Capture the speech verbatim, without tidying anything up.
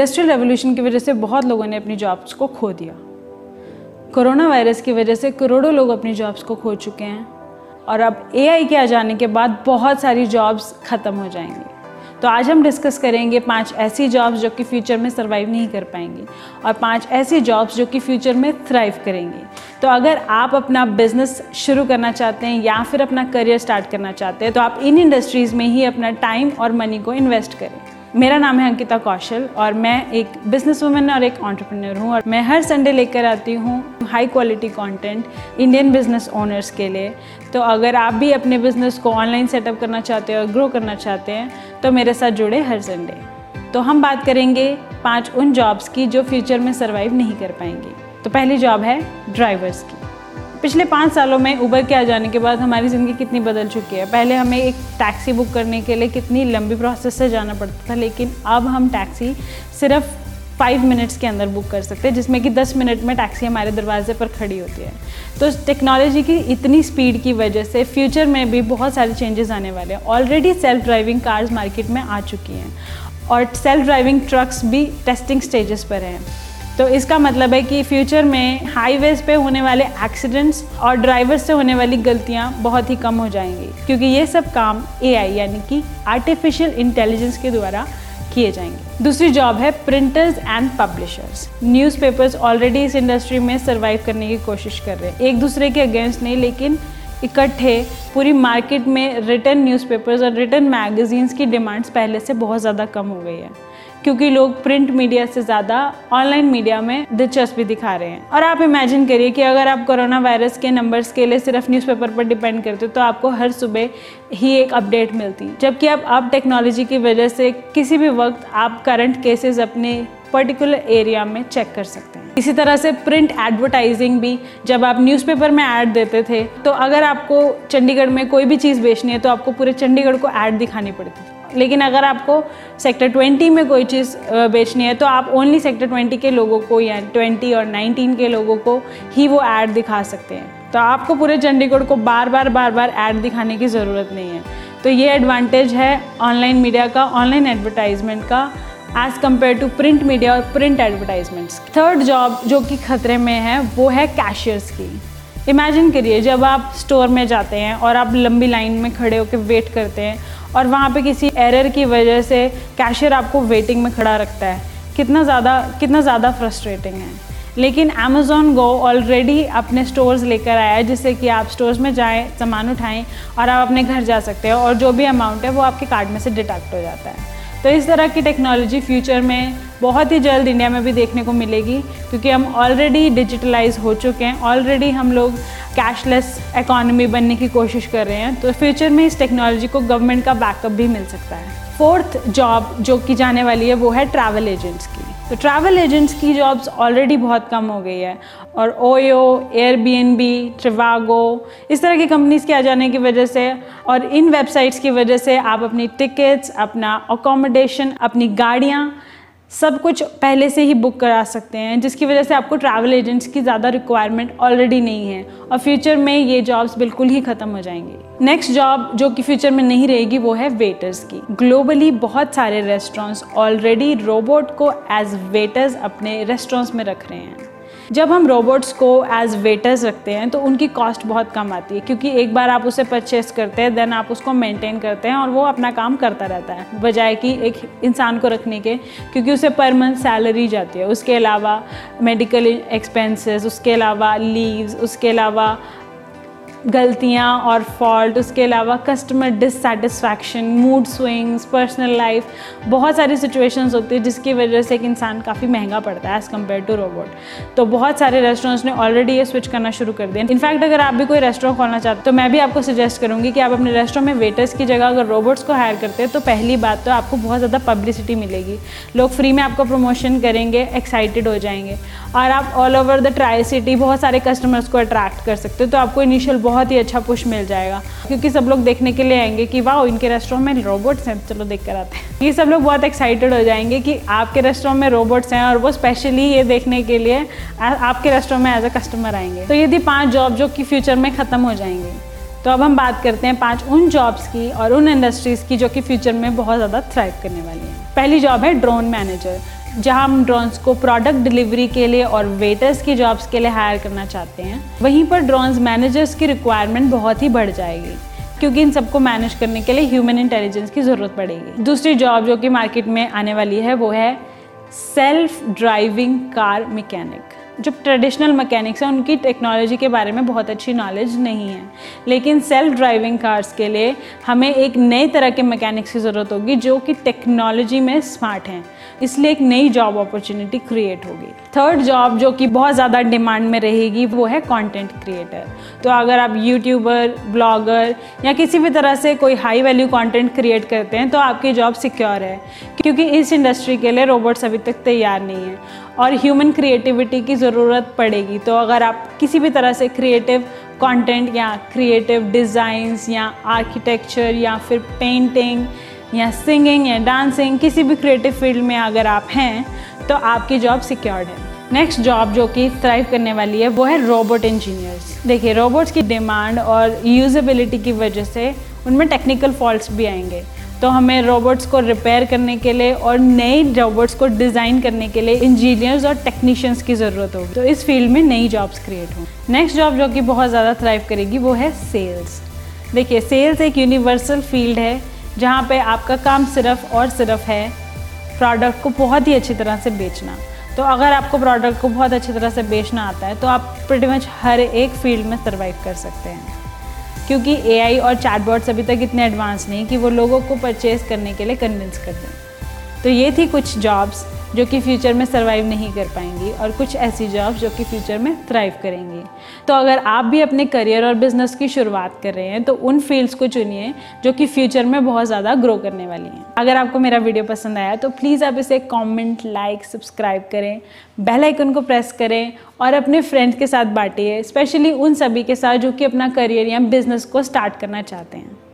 Industrial revolution की वजह से बहुत लोगों ने अपनी जॉब्स को खो दिया। कोरोना वायरस की वजह से करोड़ों लोग अपनी जॉब्स को खो चुके हैं और अब एआई के आ जाने के बाद बहुत सारी जॉब्स ख़त्म हो जाएंगी। तो आज हम डिस्कस करेंगे पांच ऐसी जॉब्स जो कि फ्यूचर में सर्वाइव नहीं कर पाएंगी और पांच ऐसी जॉब्स जो कि फ्यूचर में थ्राइव करेंगी। तो अगर आप अपना बिजनेस शुरू करना चाहते हैं या फिर अपना करियर स्टार्ट करना चाहते हैं तो आप इन इंडस्ट्रीज़ में ही अपना टाइम और मनी को इन्वेस्ट करें। मेरा नाम है अंकिता कौशल और मैं एक बिजनेस वुमन और एक एंटरप्रेन्योर हूँ और मैं हर संडे लेकर आती हूँ high quality content Indian business owners के लिए। तो अगर आप भी अपने बिजनेस को ऑनलाइन सेटअप करना चाहते हैं और ग्रो करना चाहते हैं तो मेरे साथ जुड़े हर संडे। तो हम बात करेंगे पाँच उन जॉब्स की जो फ्यूचर में सर्वाइव नहीं कर पाएंगी। तो पहली जॉब है ड्राइवर्स की। पिछले पाँच सालों में उबर के आ जाने के बाद हमारी ज़िंदगी कितनी बदल चुकी है। पहले हमें एक टैक्सी बुक करने के लिए कितनी लंबी प्रोसेस से जाना पड़ता था, लेकिन अब हम टैक्सी सिर्फ फाइव मिनट्स के अंदर बुक कर सकते हैं, जिसमें कि दस मिनट में टैक्सी हमारे दरवाजे पर खड़ी होती है। तो टेक्नोलॉजी की इतनी स्पीड की वजह से फ्यूचर में भी बहुत सारे चेंजेस आने वाले हैं। Already self driving cars market में आ चुकी हैं और सेल्फ ड्राइविंग ट्रक्स भी टेस्टिंग स्टेजेस पर हैं। तो इसका मतलब है कि फ्यूचर में हाईवेज़ पे होने वाले एक्सीडेंट्स और ड्राइवर्स से होने वाली गलतियां बहुत ही कम हो जाएंगी, क्योंकि ये सब काम एआई यानी कि आर्टिफिशियल इंटेलिजेंस के द्वारा किए जाएंगे। दूसरी जॉब है printers and publishers. Newspapers already इस इंडस्ट्री में सर्वाइव करने की कोशिश कर रहे हैं, एक दूसरे के अगेंस्ट नहीं लेकिन इकट्ठे। पूरी मार्केट में रिटन न्यूज़पेपर्स और रिटन मैगजीन्स की डिमांड्स पहले से बहुत ज़्यादा कम हो गई है, क्योंकि लोग प्रिंट मीडिया से ज़्यादा ऑनलाइन मीडिया में दिलचस्पी दिखा रहे हैं। और आप इमेजिन करिए कि अगर आप कोरोना वायरस के नंबर्स के लिए सिर्फ न्यूज़पेपर पर डिपेंड करते हो तो आपको हर सुबह ही एक अपडेट मिलती, जबकि अब आप टेक्नोलॉजी की वजह से किसी भी वक्त आप करंट केसेस अपने पर्टिकुलर एरिया में चेक कर सकते हैं। इसी तरह से प्रिंट एडवर्टाइजिंग भी, जब आप न्यूज़पेपर में ऐड देते थे तो अगर आपको चंडीगढ़ में कोई भी चीज़ बेचनी है तो आपको पूरे चंडीगढ़ को ऐड दिखानी पड़ती थी, लेकिन अगर आपको सेक्टर ट्वेंटी में कोई चीज़ बेचनी है तो आप ओनली सेक्टर ट्वेंटी के लोगों को या ट्वेंटी और नाइनटीन के लोगों को ही वो ऐड दिखा सकते हैं। तो आपको पूरे चंडीगढ़ को बार बार बार बार ऐड दिखाने की ज़रूरत नहीं है। तो ये एडवांटेज है ऑनलाइन मीडिया का, ऑनलाइन एडवर्टाइजमेंट का, as compare to print media और प्रिंट एडवर्टाइजमेंट्स। थर्ड जॉब जो कि खतरे में है वो है कैशियर्स की। इमेजिन करिए जब आप स्टोर में जाते हैं और आप लंबी लाइन में खड़े होकर वेट करते हैं और वहाँ पे किसी एरर की वजह से कैशियर आपको वेटिंग में खड़ा रखता है, कितना ज़्यादा कितना ज़्यादा फ्रस्ट्रेटिंग है। लेकिन अमेजोन गो ऑलरेडी अपने स्टोर्स लेकर आया है, जिससे कि आप स्टोर्स में जाएं, सामान उठाएं और आप अपने घर जा सकते हो और जो भी अमाउंट है वो आपके कार्ड में से डिटेक्ट हो जाता है। तो इस तरह की टेक्नोलॉजी फ्यूचर में बहुत ही जल्द इंडिया में भी देखने को मिलेगी, क्योंकि हम ऑलरेडी डिजिटलाइज हो चुके हैं, ऑलरेडी हम लोग कैशलेस इकोनॉमी बनने की कोशिश कर रहे हैं। तो फ्यूचर में इस टेक्नोलॉजी को गवर्नमेंट का बैकअप भी मिल सकता है। फोर्थ जॉब जो की जाने वाली है वो है ट्रैवल एजेंट्स की। तो ट्रैवल एजेंट्स की जॉब्स ऑलरेडी बहुत कम हो गई है और ओयो, एयरबीएनबी, ट्रिवागो इस तरह की कंपनीज़ के आ जाने की वजह से और इन वेबसाइट्स की वजह से आप अपनी टिकट्स, अपना अकोमोडेशन, अपनी गाड़ियाँ सब कुछ पहले से ही बुक करा सकते हैं, जिसकी वजह से आपको ट्रैवल एजेंट्स की ज़्यादा रिक्वायरमेंट ऑलरेडी नहीं है और फ्यूचर में ये जॉब्स बिल्कुल ही ख़त्म हो जाएंगी। नेक्स्ट जॉब जो कि फ्यूचर में नहीं रहेगी वो है वेटर्स की। ग्लोबली बहुत सारे रेस्टोरेंट्स ऑलरेडी रोबोट को एज वेटर्स अपने रेस्टोरेंट्स में रख रहे हैं। जब हम रोबोट्स को एज वेटर्स रखते हैं तो उनकी कॉस्ट बहुत कम आती है, क्योंकि एक बार आप उसे परचेस करते हैं, देन आप उसको मेंटेन करते हैं और वो अपना काम करता रहता है, बजाय कि एक इंसान को रखने के, क्योंकि उसे पर मंथ सैलरी जाती है। उसके अलावा मेडिकल एक्सपेंसेस, उसके अलावा लीव्स, उसके अलावा गलतियाँ और फॉल्ट, उसके अलावा customer dissatisfaction, mood swings, personal life, बहुत सारी सिचुएशंस होती है जिसकी वजह से एक इंसान काफ़ी महंगा पड़ता है एज़ कम्पेयर टू रोबोट। तो बहुत सारे रेस्टोरेंट्स ने ऑलरेडी ये स्विच करना शुरू कर दिया। इनफैक्ट अगर आप भी कोई रेस्टोरेंट खोलना चाहते हो तो मैं भी आपको सजेस्ट करूँगी कि आप अपने रेस्टोरेंट में वेटर्स की जगह अगर रोबोट्स को हायर करते हैं तो पहली बात तो आपको बहुत ज़्यादा पब्लिसिटी मिलेगी, लोग फ्री में आपको प्रमोशन करेंगे, एक्साइटेड हो जाएंगे और आप all over the tri city बहुत सारे कस्टमर्स को अट्रैक्ट कर सकते हो। तो आपको इनिशियल बहुत ही अच्छा पुश मिल जाएगा, क्योंकि सब लोग देखने के लिए आएंगे कि वाह इनके रेस्टोरेंट में रोबोट्स हैं, चलो देख कर आते हैं। ये सब लोग बहुत एक्साइटेड हो जाएंगे कि आपके रेस्टोरेंट में रोबोट्स हैं और वो स्पेशली ये देखने के लिए आपके रेस्टोरेंट में एज अ कस्टमर आएंगे। तो ये थी पाँच जॉब जो कि फ्यूचर में ख़त्म हो जाएंगे। तो अब हम बात करते हैं पाँच उन जॉब्स की और उन इंडस्ट्रीज़ की जो कि फ्यूचर में बहुत ज़्यादा थ्राइव करने वाली हैं। पहली जॉब है ड्रोन मैनेजर। जहां हम ड्रोन्स को प्रोडक्ट डिलीवरी के लिए और वेटर्स की जॉब्स के लिए हायर करना चाहते हैं। वहीं पर ड्रोन्स मैनेजर्स की रिक्वायरमेंट बहुत ही बढ़ जाएगी क्योंकि इन सबको मैनेज करने के लिए ह्यूमन इंटेलिजेंस की ज़रूरत पड़ेगी। दूसरी जॉब जो कि मार्केट में आने वाली है वो है सेल्फ ड्राइविंग कार मैकेनिक। जो ट्रेडिशनल मैकेनिक्स हैं उनकी टेक्नोलॉजी के बारे में बहुत अच्छी नॉलेज नहीं है, लेकिन सेल्फ ड्राइविंग कार्स के लिए हमें एक नए तरह के मैकेनिक्स की ज़रूरत होगी जो कि टेक्नोलॉजी में स्मार्ट हैं, इसलिए एक नई जॉब अपॉर्चुनिटी क्रिएट होगी। थर्ड जॉब जो कि बहुत ज़्यादा डिमांड में रहेगी वो है कॉन्टेंट क्रिएटर। तो अगर आप यूट्यूबर, ब्लॉगर या किसी भी तरह से कोई हाई वैल्यू कॉन्टेंट क्रिएट करते हैं तो आपकी जॉब सिक्योर है, क्योंकि इस इंडस्ट्री के लिए रोबोट्स अभी तक तैयार नहीं है और ह्यूमन क्रिएटिविटी की ज़रूरत पड़ेगी। तो अगर आप किसी भी तरह से क्रिएटिव कंटेंट या क्रिएटिव डिज़ाइंस या आर्किटेक्चर या फिर पेंटिंग या सिंगिंग या डांसिंग, किसी भी क्रिएटिव फील्ड में अगर आप हैं तो आपकी जॉब सिक्योर्ड है। नेक्स्ट जॉब जो कि थ्राइव करने वाली है वो है रोबोट इंजीनियर्स। देखिए, रोबोट्स की डिमांड और यूजेबिलिटी की वजह से उनमें टेक्निकल फॉल्ट्स भी आएंगे, तो हमें रोबोट्स को रिपेयर करने के लिए और नए रोबोट्स को डिज़ाइन करने के लिए इंजीनियर्स और टेक्नीशियंस की ज़रूरत होगी। तो इस फील्ड में नई जॉब्स क्रिएट हों। नेक्स्ट जॉब जो कि बहुत ज़्यादा थ्राइव करेगी वो है सेल्स। देखिए, सेल्स एक यूनिवर्सल फील्ड है जहाँ पे आपका काम सिर्फ और सिर्फ है प्रोडक्ट को बहुत ही अच्छी तरह से बेचना। तो अगर आपको प्रोडक्ट को बहुत अच्छी तरह से बेचना आता है तो आप प्रिटी मच हर एक फील्ड में सर्वाइव कर सकते हैं, क्योंकि एआई और चैटबॉट्स अभी तक इतने एडवांस नहीं कि वो लोगों को परचेज़ करने के लिए कन्विंस कर दें। तो ये थी कुछ जॉब्स जो कि फ्यूचर में सर्वाइव नहीं कर पाएंगी और कुछ ऐसी जॉब्स जो कि फ्यूचर में थ्राइव करेंगी। तो अगर आप भी अपने करियर और बिजनेस की शुरुआत कर रहे हैं तो उन फील्ड्स को चुनिए जो कि फ्यूचर में बहुत ज़्यादा ग्रो करने वाली हैं। अगर आपको मेरा वीडियो पसंद आया तो प्लीज़ आप इसे कमेंट, लाइक, सब्सक्राइब करें, बेल आइकन को प्रेस करें और अपने फ्रेंड्स के साथ बांटिए, स्पेशली उन सभी के साथ जो कि अपना करियर या बिजनेस को स्टार्ट करना चाहते हैं।